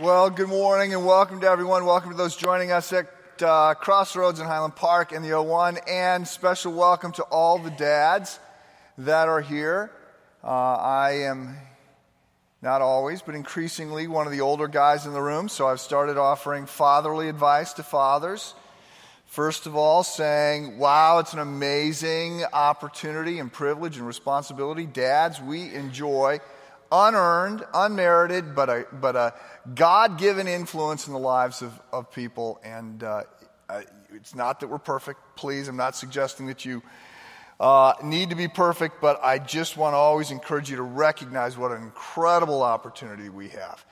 Well, good morning and welcome to everyone. Welcome to those joining us at Crossroads in Highland Park in the 01, and special welcome to all the dads that are here. I am not always, but increasingly one of the older guys in the room, so I've started offering fatherly advice to fathers. First of all, saying, wow, it's an amazing opportunity and privilege and responsibility. Dads, we enjoy unearned, unmerited, but a God-given influence in the lives of people. And it's not that we're perfect. Please, I'm not suggesting that you need to be perfect, but I just want to always encourage you to recognize what an incredible opportunity we have.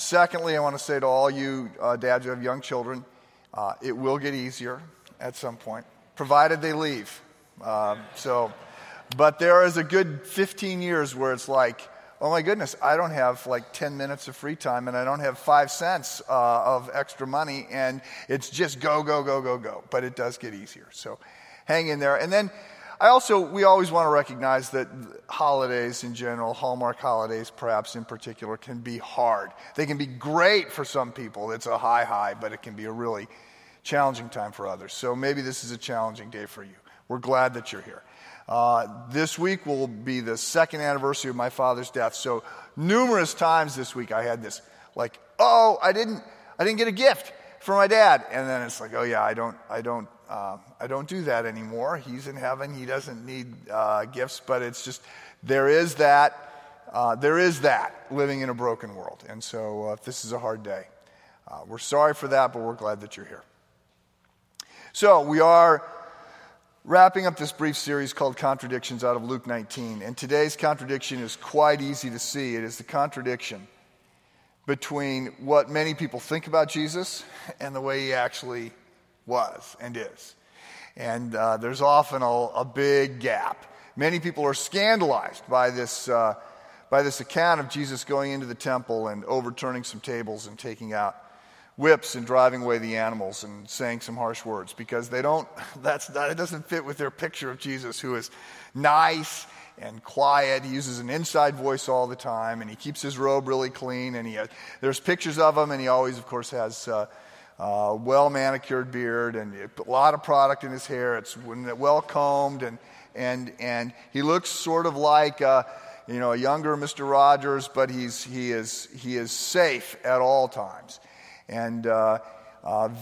Secondly, I want to say to all you dads who have young children, it will get easier at some point, provided they leave. But there is a good 15 years where it's like, oh my goodness, I don't have like 10 minutes of free time, and I don't have 5 cents of extra money, and it's just go, go, go, go, go. But it does get easier, so hang in there. And then we always want to recognize that holidays in general, Hallmark holidays perhaps in particular, can be hard. They can be great for some people. It's a high, but it can be a really challenging time for others. So maybe this is a challenging day for you. We're glad that you're here. This week will be the second anniversary of my father's death. So numerous times this week I had this, like, oh, I didn't get a gift for my dad. And then it's like, oh yeah, I don't do that anymore. He's in heaven. He doesn't need gifts. But it's just, there is that living in a broken world. And so this is a hard day. We're sorry for that, but we're glad that you're here. So we are wrapping up this brief series called Contradictions out of Luke 19. And today's contradiction is quite easy to see. It is the contradiction between what many people think about Jesus and the way he actually was and is. And there's often a big gap. Many people are scandalized by this account of Jesus going into the temple and overturning some tables and taking out whips and driving away the animals and saying some harsh words, because it doesn't fit with their picture of Jesus, who is nice and quiet. He uses an inside voice all the time, and he keeps his robe really clean, and there's pictures of him, and he always, of course, has a well-manicured beard and a lot of product in his hair. It's well-combed, and he looks sort of like a younger Mr. Rogers, but he is safe at all times. And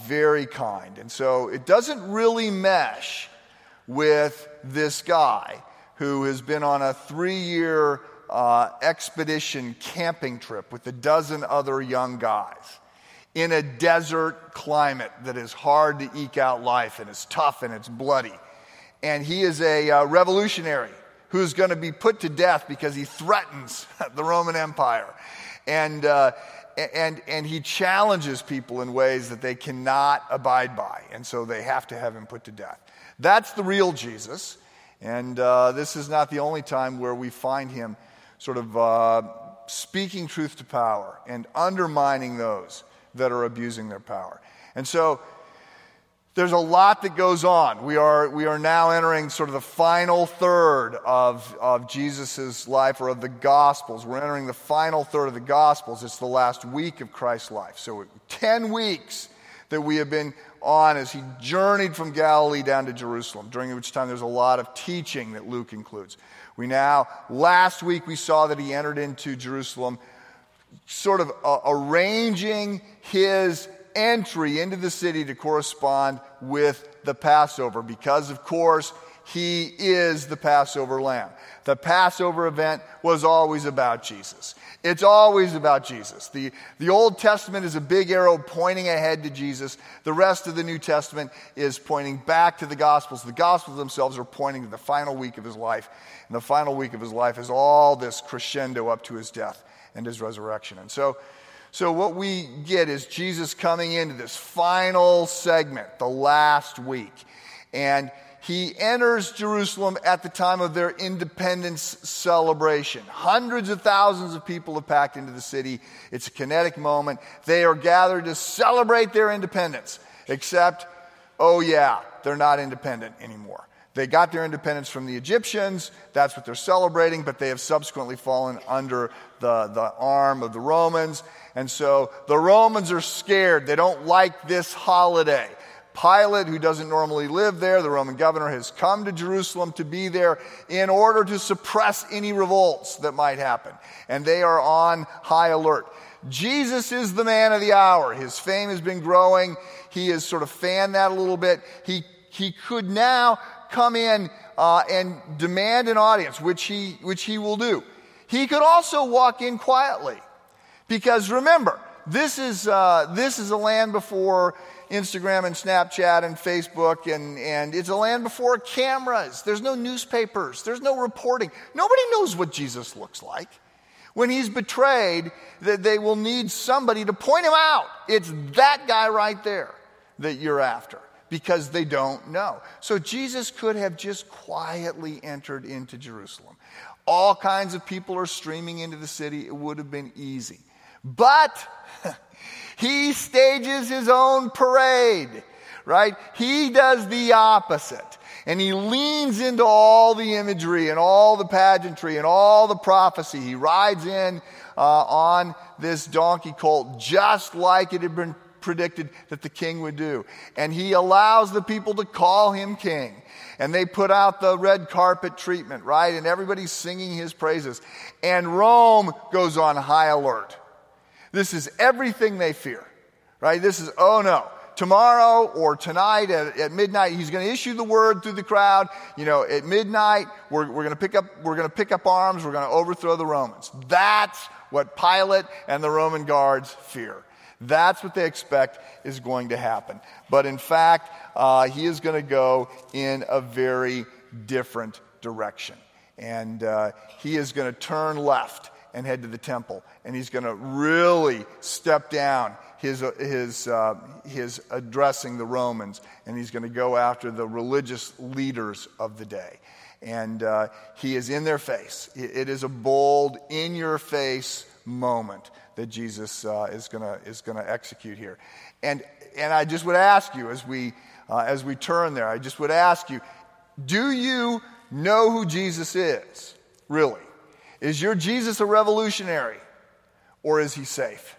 very kind. And so it doesn't really mesh with this guy who has been on a 3-year expedition camping trip with a dozen other young guys in a desert climate that is hard to eke out life, and it's tough and it's bloody. And he is a revolutionary who's going to be put to death because he threatens the Roman Empire. And he challenges people in ways that they cannot abide by, and so they have to have him put to death. That's the real Jesus, and this is not the only time where we find him sort of speaking truth to power and undermining those that are abusing their power. And so there's a lot that goes on. We are now entering sort of the final third of Jesus' life, or of the Gospels. We're entering the final third of the Gospels. It's the last week of Christ's life. So 10 weeks that we have been on as he journeyed from Galilee down to Jerusalem, during which time there's a lot of teaching that Luke includes. Last week we saw that he entered into Jerusalem, sort of arranging his entry into the city to correspond with the Passover, because of course he is the Passover Lamb. The Passover event was always about Jesus. It's always about Jesus. The Old Testament is a big arrow pointing ahead to Jesus. The rest of the New Testament is pointing back to the Gospels. The Gospels themselves are pointing to the final week of his life. And the final week of his life is all this crescendo up to his death and his resurrection. And so what we get is Jesus coming into this final segment, the last week. And he enters Jerusalem at the time of their independence celebration. Hundreds of thousands of people have packed into the city. It's a kinetic moment. They are gathered to celebrate their independence. Except, oh yeah, they're not independent anymore. They got their independence from the Egyptians. That's what they're celebrating, but they have subsequently fallen under the arm of the Romans. And so the Romans are scared. They don't like this holiday. Pilate, who doesn't normally live there, the Roman governor, has come to Jerusalem to be there in order to suppress any revolts that might happen. And they are on high alert. Jesus is the man of the hour. His fame has been growing. He has sort of fanned that a little bit. He could now come in and demand an audience, which he will do. He could also walk in quietly, because remember, this is a land before Instagram and Snapchat and Facebook, and it's a land before cameras. There's no newspapers. There's no reporting. Nobody knows what Jesus looks like. When he's betrayed, they will need somebody to point him out. It's that guy right there that you're after, because they don't know. So Jesus could have just quietly entered into Jerusalem. All kinds of people are streaming into the city. It would have been easy. But he stages his own parade, right? He does the opposite. And he leans into all the imagery and all the pageantry and all the prophecy. He rides in on this donkey colt, just like it had been predicted that the king would do. And he allows the people to call him king. And they put out the red carpet treatment, right? And everybody's singing his praises. And Rome goes on high alert. This is everything they fear, right? This is, oh no, tomorrow or tonight at midnight, he's going to issue the word through the crowd. You know, at midnight, we're going to pick up arms. We're going to overthrow the Romans. That's what Pilate and the Roman guards fear. That's what they expect is going to happen. But in fact, he is going to go in a very different direction. And he is going to turn left and head to the temple. And he's going to really step down his addressing the Romans. And he's going to go after the religious leaders of the day. And he is in their face. It is a bold, in-your-face moment that Jesus is gonna execute here, and I just would ask you as we turn there, I just would ask you, do you know who Jesus is? Really, is your Jesus a revolutionary, or is he safe?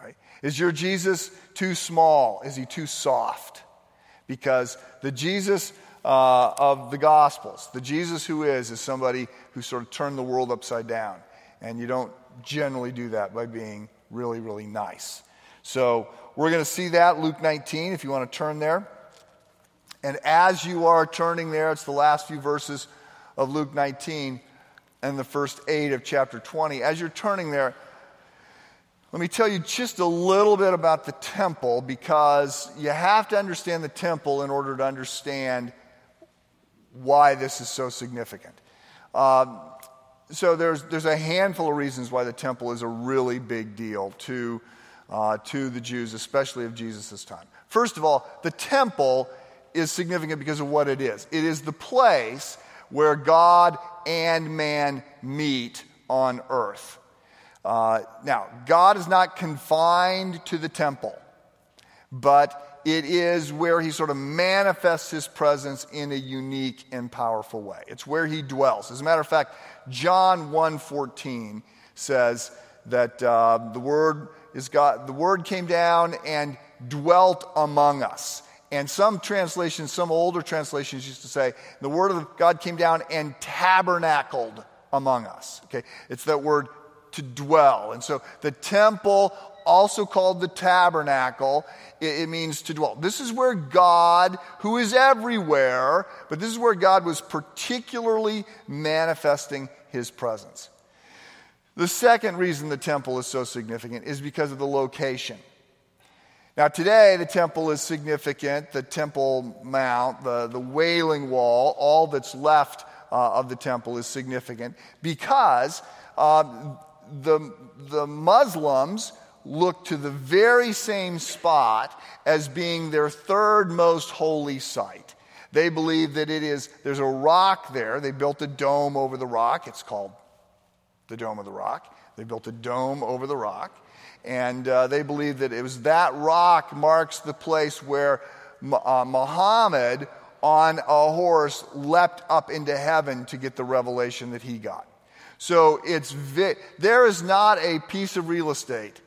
Right? Is your Jesus too small? Is he too soft? Because the Jesus of the Gospels, the Jesus who is somebody who sort of turned the world upside down, and you don't generally do that by being really, really nice. So we're going to see that, Luke 19, if you want to turn there. And as you are turning there, it's the last few verses of Luke 19 and the first 8 of chapter 20. As you're turning there, let me tell you just a little bit about the temple, because you have to understand the temple in order to understand why this is so significant. So there's a handful of reasons why the temple is a really big deal to the Jews, especially of Jesus' time. First of all, the temple is significant because of what it is. It is the place where God and man meet on earth. Now, God is not confined to the temple, but it is where he sort of manifests his presence in a unique and powerful way. It's where he dwells. As a matter of fact, John 1:14 says that the word came down and dwelt among us. And some translations, some older translations used to say, the word of God came down and tabernacled among us. Okay, it's that word to dwell. And so the temple, also called the tabernacle, it means to dwell. This is where God, who is everywhere, but this is where God was particularly manifesting his presence. The second reason the temple is so significant is because of the location. Now today, the temple is significant. The Temple Mount, the Wailing Wall, all that's left of the temple is significant because the Muslims look to the very same spot as being their third most holy site. They believe that there's a rock there. They built a dome over the rock. It's called the Dome of the Rock. They built a dome over the rock. And they believe that it was that rock marks the place where Muhammad on a horse leapt up into heaven to get the revelation that he got. So there is not a piece of real estate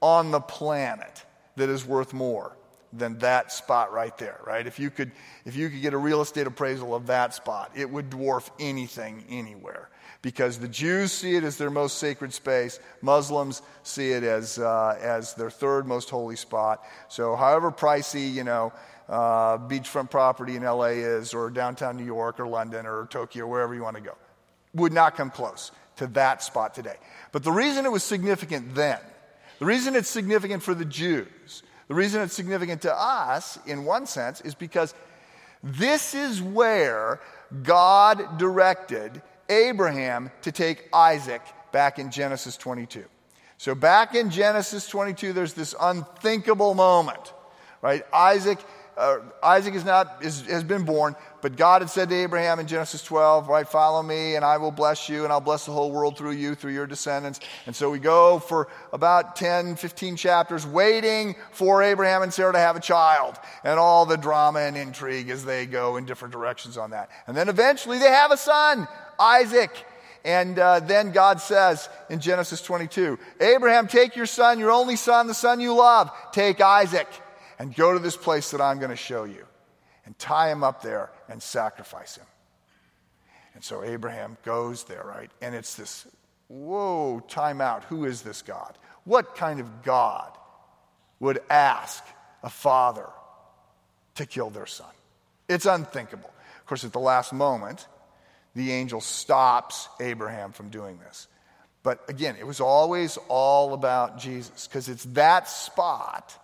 on the planet that is worth more than that spot right there, right? If you could get a real estate appraisal of that spot, it would dwarf anything anywhere, because the Jews see it as their most sacred space. Muslims see it as their third most holy spot. So however pricey, beachfront property in L.A. is, or downtown New York or London or Tokyo, wherever you want to go, would not come close to that spot today. But the reason it was significant then, the reason it's significant for the Jews, the reason it's significant to us in one sense is because this is where God directed Abraham to take Isaac back in Genesis 22. So back in Genesis 22, there's this unthinkable moment, right? Isaac has been born, but God had said to Abraham in Genesis 12, right, follow me and I will bless you and I'll bless the whole world through you, through your descendants. And so we go for about 10, 15 chapters waiting for Abraham and Sarah to have a child, and all the drama and intrigue as they go in different directions on that. And then eventually they have a son, Isaac. And then God says in Genesis 22, Abraham, take your son, your only son, the son you love, take Isaac, and go to this place that I'm going to show you, and tie him up there and sacrifice him. And so Abraham goes there, right? And it's this, whoa, time out. Who is this God? What kind of God would ask a father to kill their son? It's unthinkable. Of course, at the last moment, the angel stops Abraham from doing this. But again, it was always all about Jesus, because it's that spot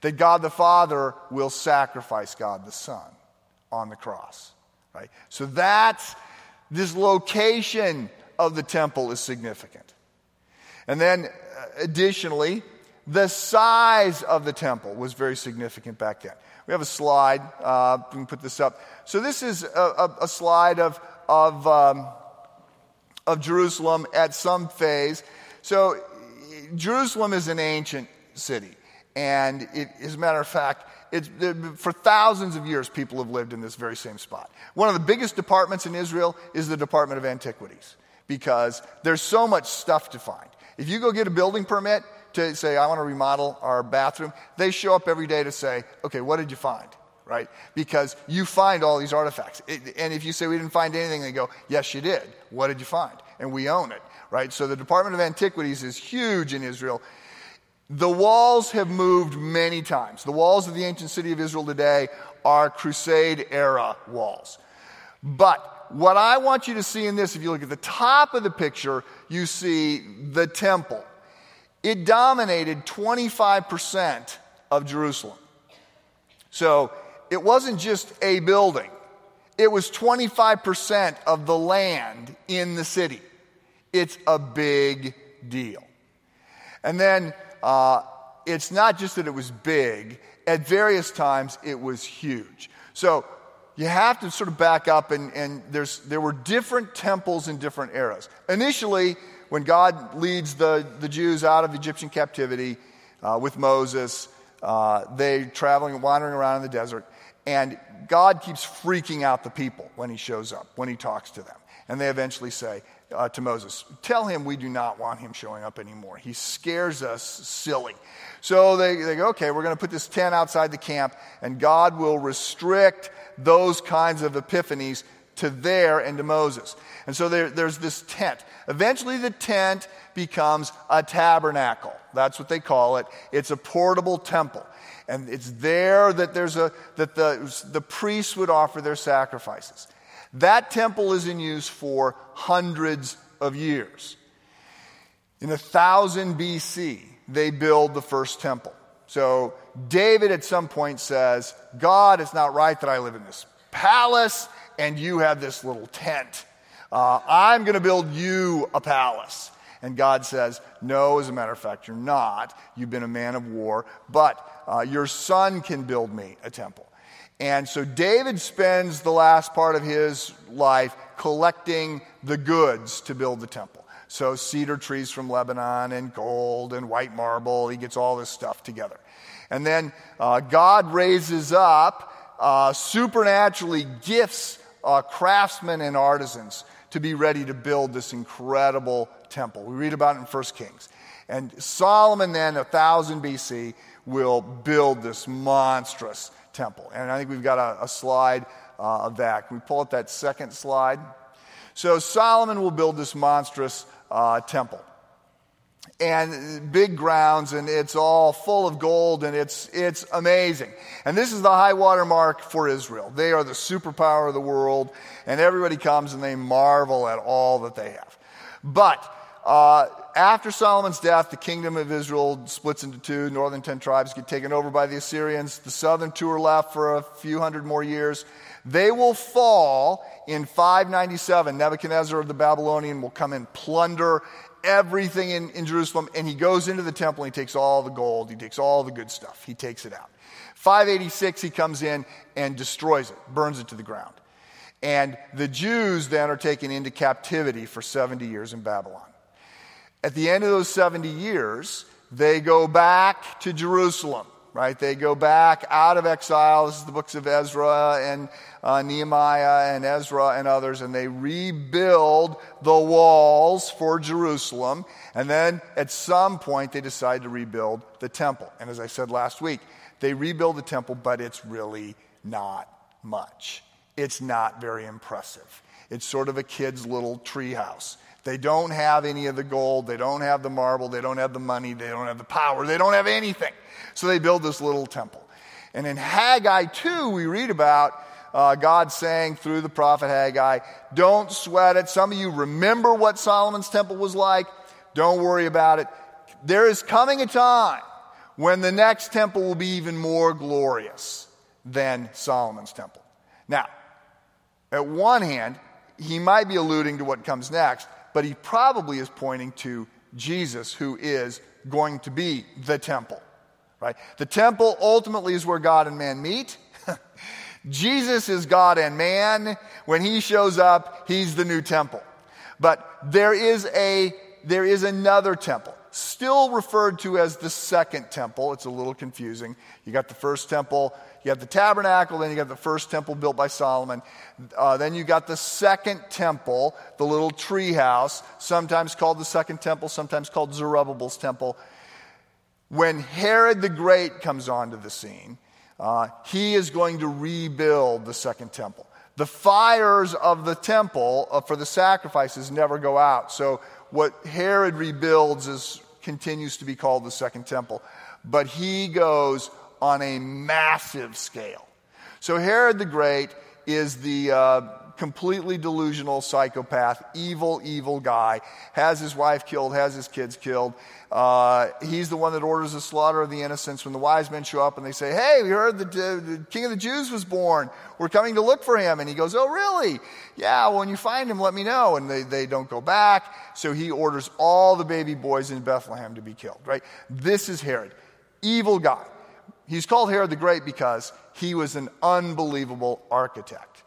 that God the Father will sacrifice God the Son on the cross, right? So that's, this location of the temple is significant. And then additionally, the size of the temple was very significant back then. We have a slide, we can put this up. So this is a slide of Jerusalem at some phase. So Jerusalem is an ancient city. And it, as a matter of fact, for thousands of years, people have lived in this very same spot. One of the biggest departments in Israel is the Department of Antiquities, because there's so much stuff to find. If you go get a building permit to say, I want to remodel our bathroom, they show up every day to say, okay, what did you find, right? Because you find all these artifacts. And if you say we didn't find anything, they go, yes, you did. What did you find? And we own it, right? So the Department of Antiquities is huge in Israel. The walls have moved many times. The walls of the ancient city of Israel today are Crusade-era walls. But what I want you to see in this, if you look at the top of the picture, you see the temple. It dominated 25% of Jerusalem. So it wasn't just a building. It was 25% of the land in the city. It's a big deal. And then it's not just that it was big. At various times, it was huge. So you have to sort of back up, and there were different temples in different eras. Initially, when God leads the Jews out of Egyptian captivity with Moses, they're traveling and wandering around in the desert, and God keeps freaking out the people when he shows up, when he talks to them. And they eventually say, to Moses, tell him we do not want him showing up anymore. He scares us silly. So they go, okay, we're going to put this tent outside the camp, and God will restrict those kinds of epiphanies to there and to Moses. And so there's this tent. Eventually the tent becomes a tabernacle. That's what they call it. It's a portable temple. And it's there that the priests would offer their sacrifices. That temple is in use for hundreds of years. In 1000 BC, they build the first temple. So David at some point says, God, it's not right that I live in this palace and you have this little tent. I'm going to build you a palace. And God says, no, as a matter of fact, you're not. You've been a man of war, but your son can build me a temple. And so David spends the last part of his life collecting the goods to build the temple. So cedar trees from Lebanon and gold and white marble. He gets all this stuff together. And then God raises up supernaturally gifts, craftsmen and artisans to be ready to build this incredible temple. We read about it in 1 Kings. And Solomon then, 1000 BC, will build this monstrous temple. And I think we've got a slide of that. Can we pull up that second slide? So Solomon will build this monstrous temple. And big grounds, and it's all full of gold, and it's amazing. And this is the high water mark for Israel. They are the superpower of the world, and everybody comes and they marvel at all that they have. But after Solomon's death, the kingdom of Israel splits into two. Northern 10 tribes get taken over by the Assyrians. The southern two are left for a few hundred more years. They will fall in 597. Nebuchadnezzar of the Babylonian will come and plunder everything in Jerusalem, and he goes into the temple and he takes all the gold, he takes all the good stuff, he takes it out. 586, he comes in and destroys it, burns it to the ground. And the Jews then are taken into captivity for 70 years in Babylon. At the end of those 70 years, they go back to Jerusalem, right? They go back out of exile. This is the books of Ezra and Nehemiah and Ezra and others, and they rebuild the walls for Jerusalem. And then at some point, they decide to rebuild the temple. And as I said last week, they rebuild the temple, but it's really not much. It's not very impressive. It's sort of a kid's little treehouse. They don't have any of the gold. They don't have the marble. They don't have the money. They don't have the power. They don't have anything. So they build this little temple. And in Haggai 2, we read about God saying through the prophet Haggai, don't sweat it. Some of you remember what Solomon's temple was like. Don't worry about it. There is coming a time when the next temple will be even more glorious than Solomon's temple. Now, at one hand, he might be alluding to what comes next, but he probably is pointing to Jesus, who is going to be the temple, right? The temple ultimately is where God and man meet. Jesus is God and man. When he shows up, he's the new temple. But there is another temple, still referred to as the second temple. It's a little confusing. You got the first temple, you got the tabernacle, then you got the first temple built by Solomon. Then you got the second temple, the little tree house, sometimes called the second temple, sometimes called Zerubbabel's temple. When Herod the Great comes onto the scene, he is going to rebuild the second temple. The fires of the temple for the sacrifices never go out. So what Herod rebuilds continues to be called the second temple. But he goes on a massive scale. So Herod the Great is the completely delusional psychopath, evil guy, has his wife killed, has his kids killed. He's the one that orders the slaughter of the innocents when the wise men show up and they say, hey, we heard the king of the Jews was born. We're coming to look for him. And he goes, oh, really? Yeah, well, when you find him, let me know. And they don't go back. So he orders all the baby boys in Bethlehem to be killed, right? This is Herod, evil guy. He's called Herod the Great because he was an unbelievable architect.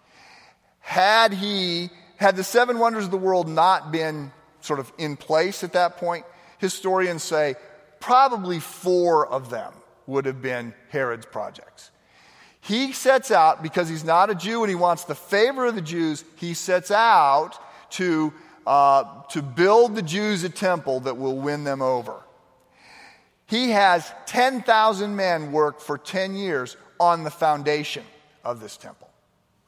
Had the seven wonders of the world not been sort of in place at that point, historians say probably four of them would have been Herod's projects. He sets out, because he's not a Jew and he wants the favor of the Jews, he sets out to build the Jews a temple that will win them over. He has 10,000 men work for 10 years on the foundation of this temple.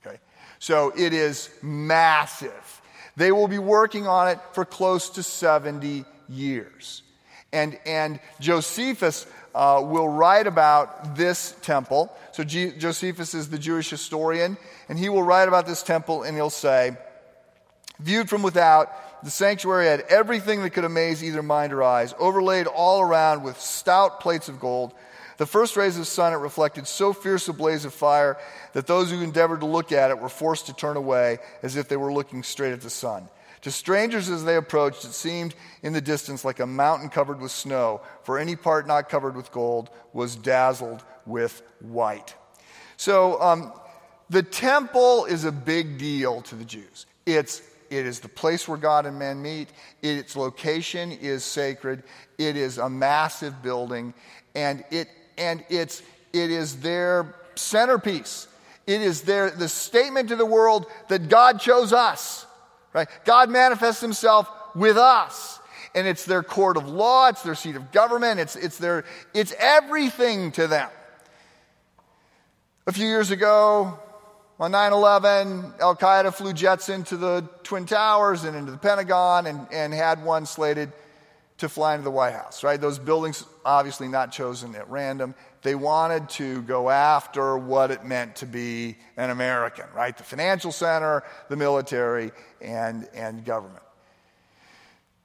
Okay? So it is massive. They will be working on it for close to 70 years. And Josephus will write about this temple. So Josephus is the Jewish historian, and he will write about this temple, and he'll say, viewed from without, the sanctuary had everything that could amaze either mind or eyes, overlaid all around with stout plates of gold. The first rays of the sun, it reflected so fierce a blaze of fire that those who endeavored to look at it were forced to turn away as if they were looking straight at the sun. To strangers as they approached, it seemed in the distance like a mountain covered with snow, for any part not covered with gold was dazzled with white. So the temple is a big deal to the Jews. It is the place where God and man meet. Its location is sacred. It is a massive building, and it is their centerpiece. It is the statement to the world that God chose us, right? God manifests himself with us. And it's their court of law, it's their seat of government, it's everything to them. A few years ago, on 9/11, Al-Qaeda flew jets into the Twin Towers and into the Pentagon and had one slated to fly into the White House, right? Those buildings, obviously not chosen at random. They wanted to go after what it meant to be an American, right? The financial center, the military, and government.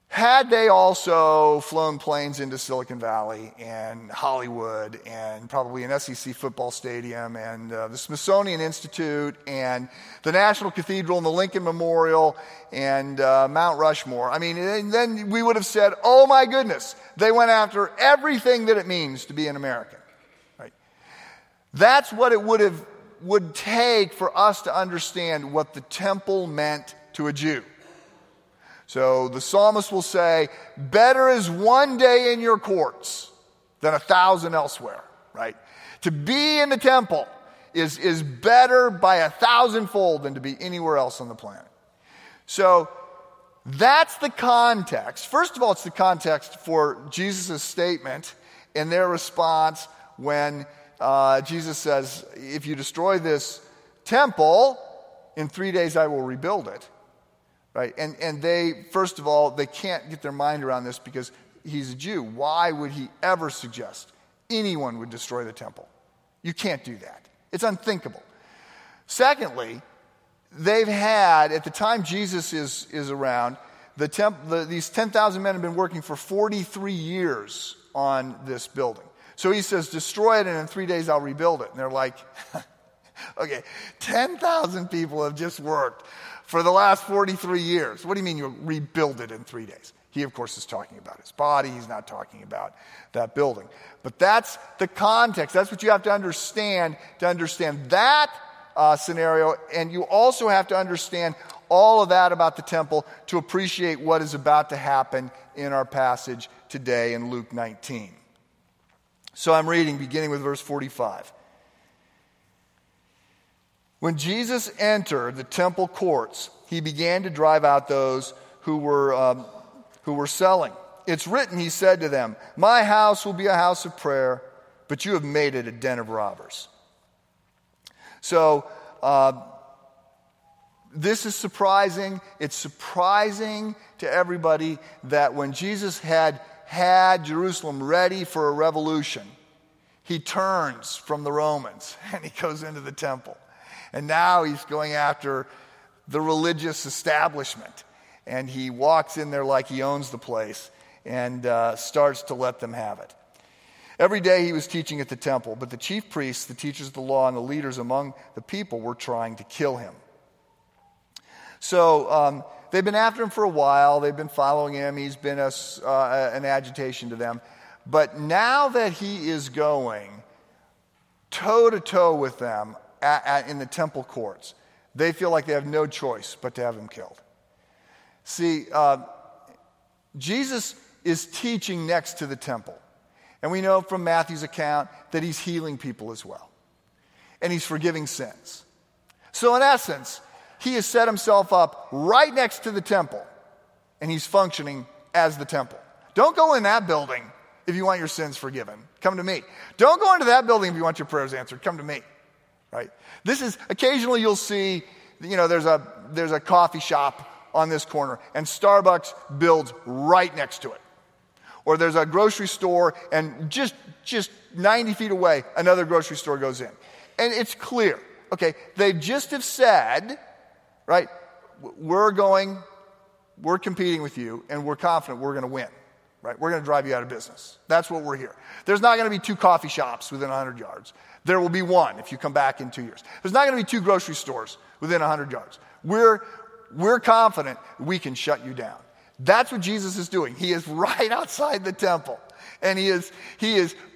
Had they also flown planes into Silicon Valley and Hollywood and probably an SEC football stadium and the Smithsonian Institute and the National Cathedral and the Lincoln Memorial and Mount Rushmore. I mean, and then we would have said, oh my goodness, they went after everything that it means to be an American. Right? That's what it would take for us to understand what the temple meant to a Jew. So the psalmist will say, better is one day in your courts than 1,000 elsewhere, right? To be in the temple is better by 1,000-fold than to be anywhere else on the planet. So that's the context. First of all, it's the context for Jesus' statement and their response when Jesus says, if you destroy this temple, in 3 days I will rebuild it. Right, and they, first of all, they can't get their mind around this because he's a Jew. Why would he ever suggest anyone would destroy the temple? You can't do that. It's unthinkable. Secondly, they've had, at the time Jesus is around, these 10,000 men have been working for 43 years on this building. So he says, destroy it, and in 3 days I'll rebuild it. And they're like, okay, 10,000 people have just worked for the last 43 years. What do you mean you rebuild it in 3 days? He, of course, is talking about his body. He's not talking about that building. But that's the context. That's what you have to understand that scenario. And you also have to understand all of that about the temple to appreciate what is about to happen in our passage today in Luke 19. So I'm reading, beginning with verse 45. When Jesus entered the temple courts, he began to drive out those who were selling. It's written, he said to them, my house will be a house of prayer, but you have made it a den of robbers. So this is surprising. It's surprising to everybody that when Jesus had Jerusalem ready for a revolution, he turns from the Romans and he goes into the temple. And now he's going after the religious establishment. And he walks in there like he owns the place and starts to let them have it. Every day he was teaching at the temple, but the chief priests, the teachers of the law, and the leaders among the people were trying to kill him. So they've been after him for a while. They've been following him. He's been an agitation to them. But now that he is going toe-to-toe with them, in the temple courts, they feel like they have no choice but to have him killed. See, Jesus is teaching next to the temple. And we know from Matthew's account that he's healing people as well. And he's forgiving sins. So in essence, he has set himself up right next to the temple. And he's functioning as the temple. Don't go in that building if you want your sins forgiven. Come to me. Don't go into that building if you want your prayers answered. Come to me. Right. This is, occasionally you'll see, you know, there's a coffee shop on this corner and Starbucks builds right next to it. Or there's a grocery store and just 90 feet away, another grocery store goes in. And it's clear, okay, they just have said, right, we're competing with you and we're confident we're going to win. Right? We're going to drive you out of business. That's what we're here. There's not going to be two coffee shops within 100 yards. There will be one if you come back in 2 years. There's not going to be two grocery stores within 100 yards. We're confident we can shut you down. That's what Jesus is doing. He is right outside the temple. And he is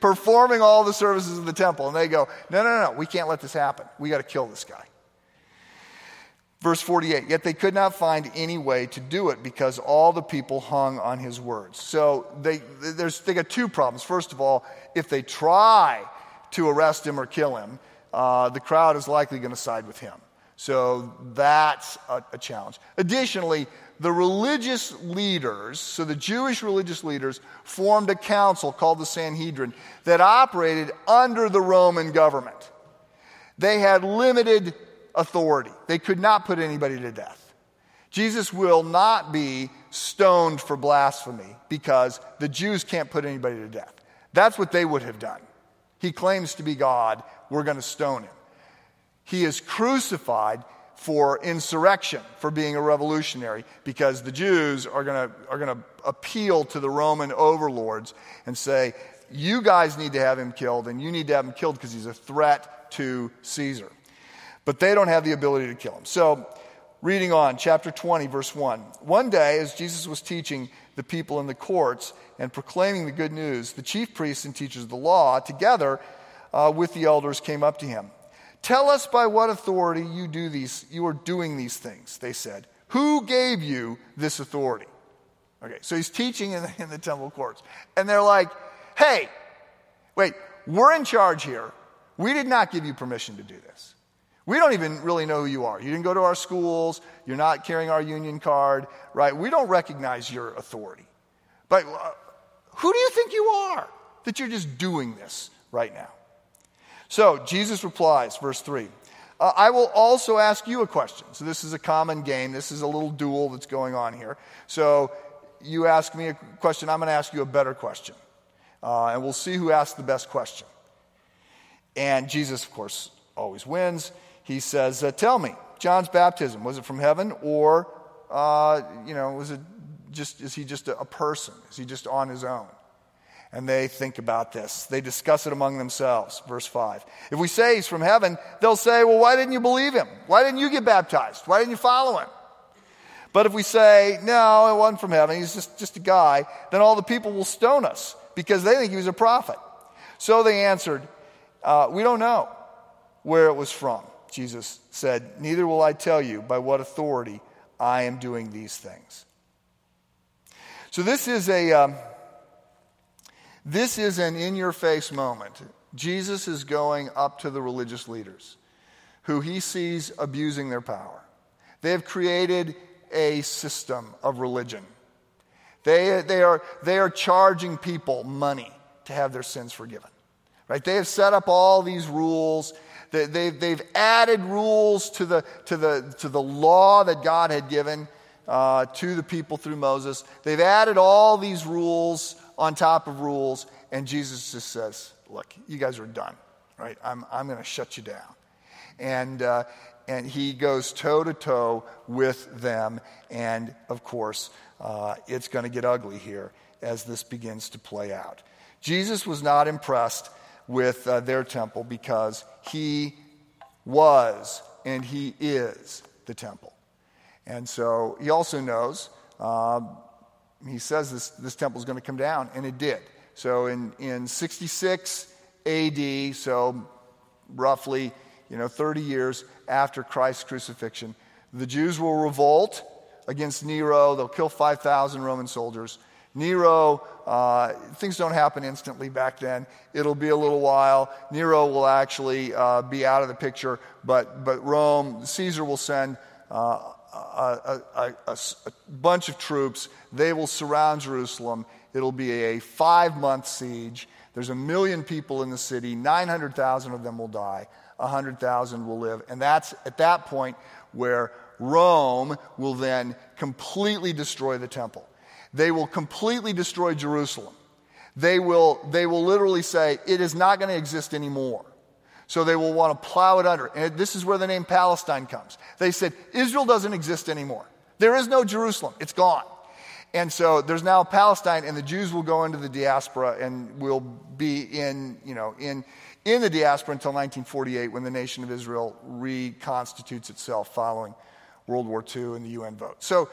performing all the services of the temple. And they go, no, we can't let this happen. We got to kill this guy. Verse 48, yet they could not find any way to do it because all the people hung on his words. So they got two problems. First of all, if they try to arrest him or kill him, the crowd is likely going to side with him. So that's a challenge. Additionally, the religious leaders, so the Jewish religious leaders, formed a council called the Sanhedrin that operated under the Roman government. They had limited authority. They could not put anybody to death. Jesus will not be stoned for blasphemy because the Jews can't put anybody to death. That's what they would have done. He claims to be God. We're going to stone him. He is crucified for insurrection, for being a revolutionary, because the Jews are going to appeal to the Roman overlords and say, you guys need to have him killed, and you need to have him killed because he's a threat to Caesar. But they don't have the ability to kill him. So, reading on, chapter 20, verse 1. One day, as Jesus was teaching the people in the courts and proclaiming the good news, the chief priests and teachers of the law, together with the elders, came up to him. Tell us by what authority you are doing these things, they said. Who gave you this authority? Okay, so he's teaching in the temple courts. And they're like, hey, wait, we're in charge here. We did not give you permission to do this. We don't even really know who you are. You didn't go to our schools. You're not carrying our union card, right? We don't recognize your authority. But who do you think you are that you're just doing this right now? So Jesus replies, verse 3, I will also ask you a question. So this is a common game. This is a little duel that's going on here. So you ask me a question, I'm going to ask you a better question. And we'll see who asks the best question. And Jesus, of course, always wins. He says, tell me, John's baptism, was it from heaven or, is he just a person? Is he just on his own? And they think about this. They discuss it among themselves. Verse 5. If we say he's from heaven, they'll say, well, why didn't you believe him? Why didn't you get baptized? Why didn't you follow him? But if we say, no, it wasn't from heaven, he's just a guy, then all the people will stone us because they think he was a prophet. So they answered, we don't know where it was from. Jesus said, neither will I tell you by what authority I am doing these things. So this is an in-your-face moment. Jesus is going up to the religious leaders who he sees abusing their power. They have created a system of religion. They are charging people money to have their sins forgiven. Right? They have set up all these rules. They've added rules to the law that God had given to the people through Moses. They've added all these rules on top of rules, and Jesus just says, look, you guys are done, right? I'm going to shut you down. And he goes toe-to-toe with them, and, of course, it's going to get ugly here as this begins to play out. Jesus was not impressed with their temple because he was and he is the temple. And so he also knows... He says this temple is going to come down, and it did. So in 66 A.D., so roughly 30 years after Christ's crucifixion, the Jews will revolt against Nero. They'll kill 5,000 Roman soldiers. Nero, things don't happen instantly back then. It'll be a little while. Nero will actually be out of the picture, but Rome, Caesar will send... A bunch of troops. They will surround Jerusalem. It'll be a 5-month siege. There's 1 million people in the city. 900,000 of them will die. 100,000 will live. And that's at that point where Rome will then completely destroy the temple. They will completely destroy Jerusalem. They will literally say, it is not going to exist anymore. So they will want to plow it under. And this is where the name Palestine comes. They said, Israel doesn't exist anymore. There is no Jerusalem. It's gone. And so there's now Palestine, and the Jews will go into the diaspora and will be in the diaspora until 1948 when the nation of Israel reconstitutes itself following World War II and the UN vote. So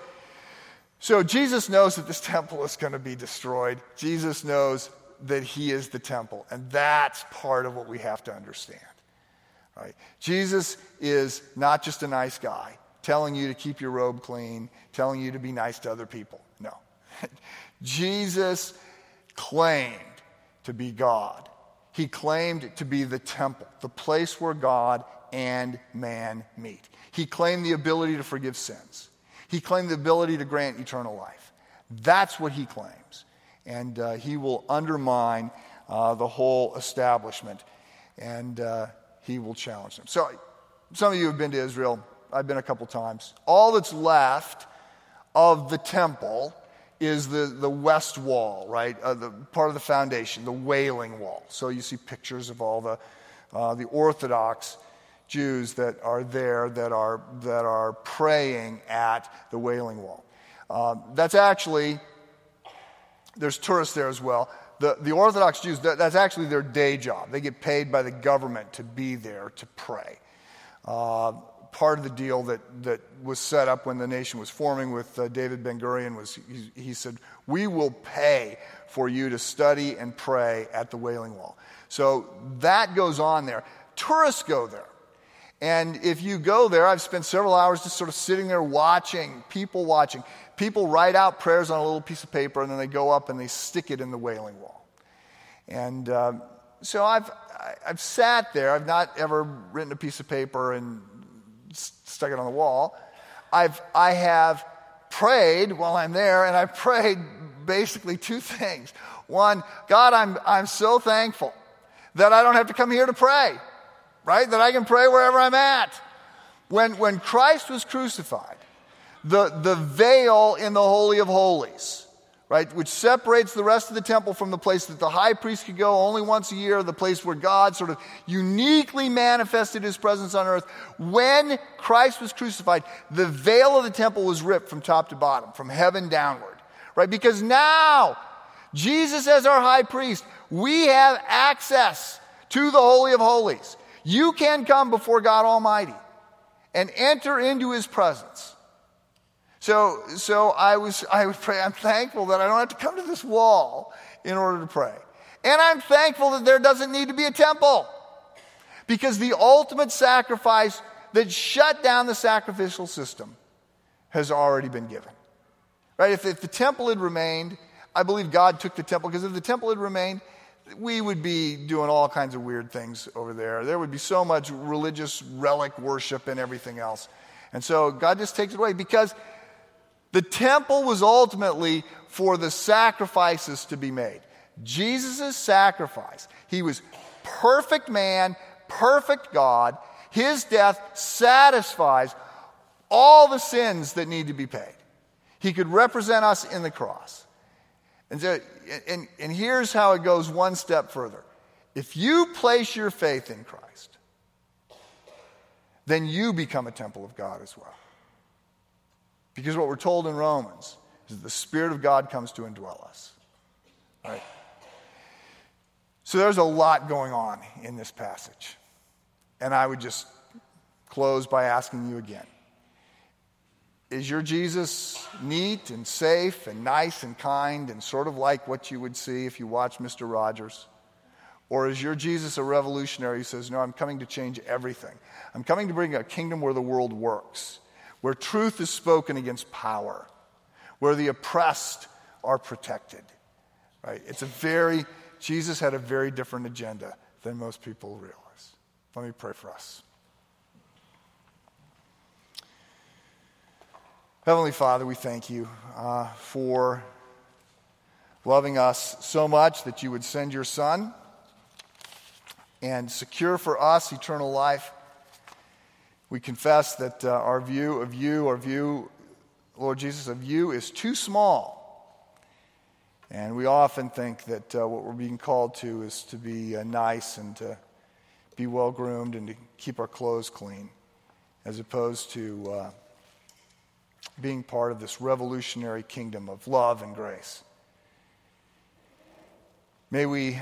Jesus knows that this temple is going to be destroyed. Jesus knows that he is the temple. And that's part of what we have to understand. Right? Jesus is not just a nice guy telling you to keep your robe clean, telling you to be nice to other people. No. Jesus claimed to be God. He claimed to be the temple, the place where God and man meet. He claimed the ability to forgive sins. He claimed the ability to grant eternal life. That's what he claims. And he will undermine the whole establishment, and he will challenge them. So some of you have been to Israel. I've been a couple times. All that's left of the temple is the west wall, right? The part of the foundation, the Wailing Wall. So you see pictures of all the Orthodox Jews that are there that are praying at the Wailing Wall. That's actually, there's tourists there as well. The Orthodox Jews, that's actually their day job. They get paid by the government to be there to pray. Part of the deal that was set up when the nation was forming with David Ben-Gurion was he said, we will pay for you to study and pray at the Wailing Wall. So that goes on there. Tourists go there. And if you go there, I've spent several hours just sort of sitting there watching. People write out prayers on a little piece of paper, and then they go up and they stick it in the Wailing Wall. And so I've sat there. I've not ever written a piece of paper and stuck it on the wall. I have prayed while I'm there, and I prayed basically two things. One, God, I'm so thankful that I don't have to come here to pray, right? That I can pray wherever I'm at. When Christ was crucified, the veil in the Holy of Holies, right, which separates the rest of the temple from the place that the high priest could go only once a year, the place where God sort of uniquely manifested his presence on earth. When Christ was crucified, the veil of the temple was ripped from top to bottom, from heaven downward, right? Because now, Jesus as our high priest, we have access to the Holy of Holies. You can come before God Almighty and enter into his presence. So I would pray, I'm thankful that I don't have to come to this wall in order to pray. And I'm thankful that there doesn't need to be a temple, because the ultimate sacrifice that shut down the sacrificial system has already been given. Right? If the temple had remained, I believe God took the temple, because if the temple had remained, we would be doing all kinds of weird things over there. There would be so much religious relic worship and everything else. And so God just takes it away, because the temple was ultimately for the sacrifices to be made. Jesus' sacrifice. He was perfect man, perfect God. His death satisfies all the sins that need to be paid. He could represent us in the cross. And so, and here's how it goes one step further. If you place your faith in Christ, then you become a temple of God as well. Because what we're told in Romans is that the Spirit of God comes to indwell us. All right? So there's a lot going on in this passage. And I would just close by asking you again. Is your Jesus neat and safe and nice and kind and sort of like what you would see if you watched Mr. Rogers? Or is your Jesus a revolutionary who says, no, I'm coming to change everything. I'm coming to bring a kingdom where the world works, where truth is spoken against power, where the oppressed are protected, right? Jesus had a very different agenda than most people realize. Let me pray for us. Heavenly Father, we thank you for loving us so much that you would send your Son and secure for us eternal life. We confess that our view, Lord Jesus, of you is too small. And we often think that what we're being called to is to be nice and to be well-groomed and to keep our clothes clean, as opposed to being part of this revolutionary kingdom of love and grace. May we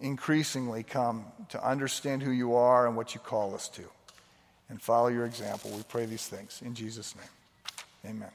increasingly come to understand who you are and what you call us to, and follow your example. We pray these things in Jesus' name. Amen.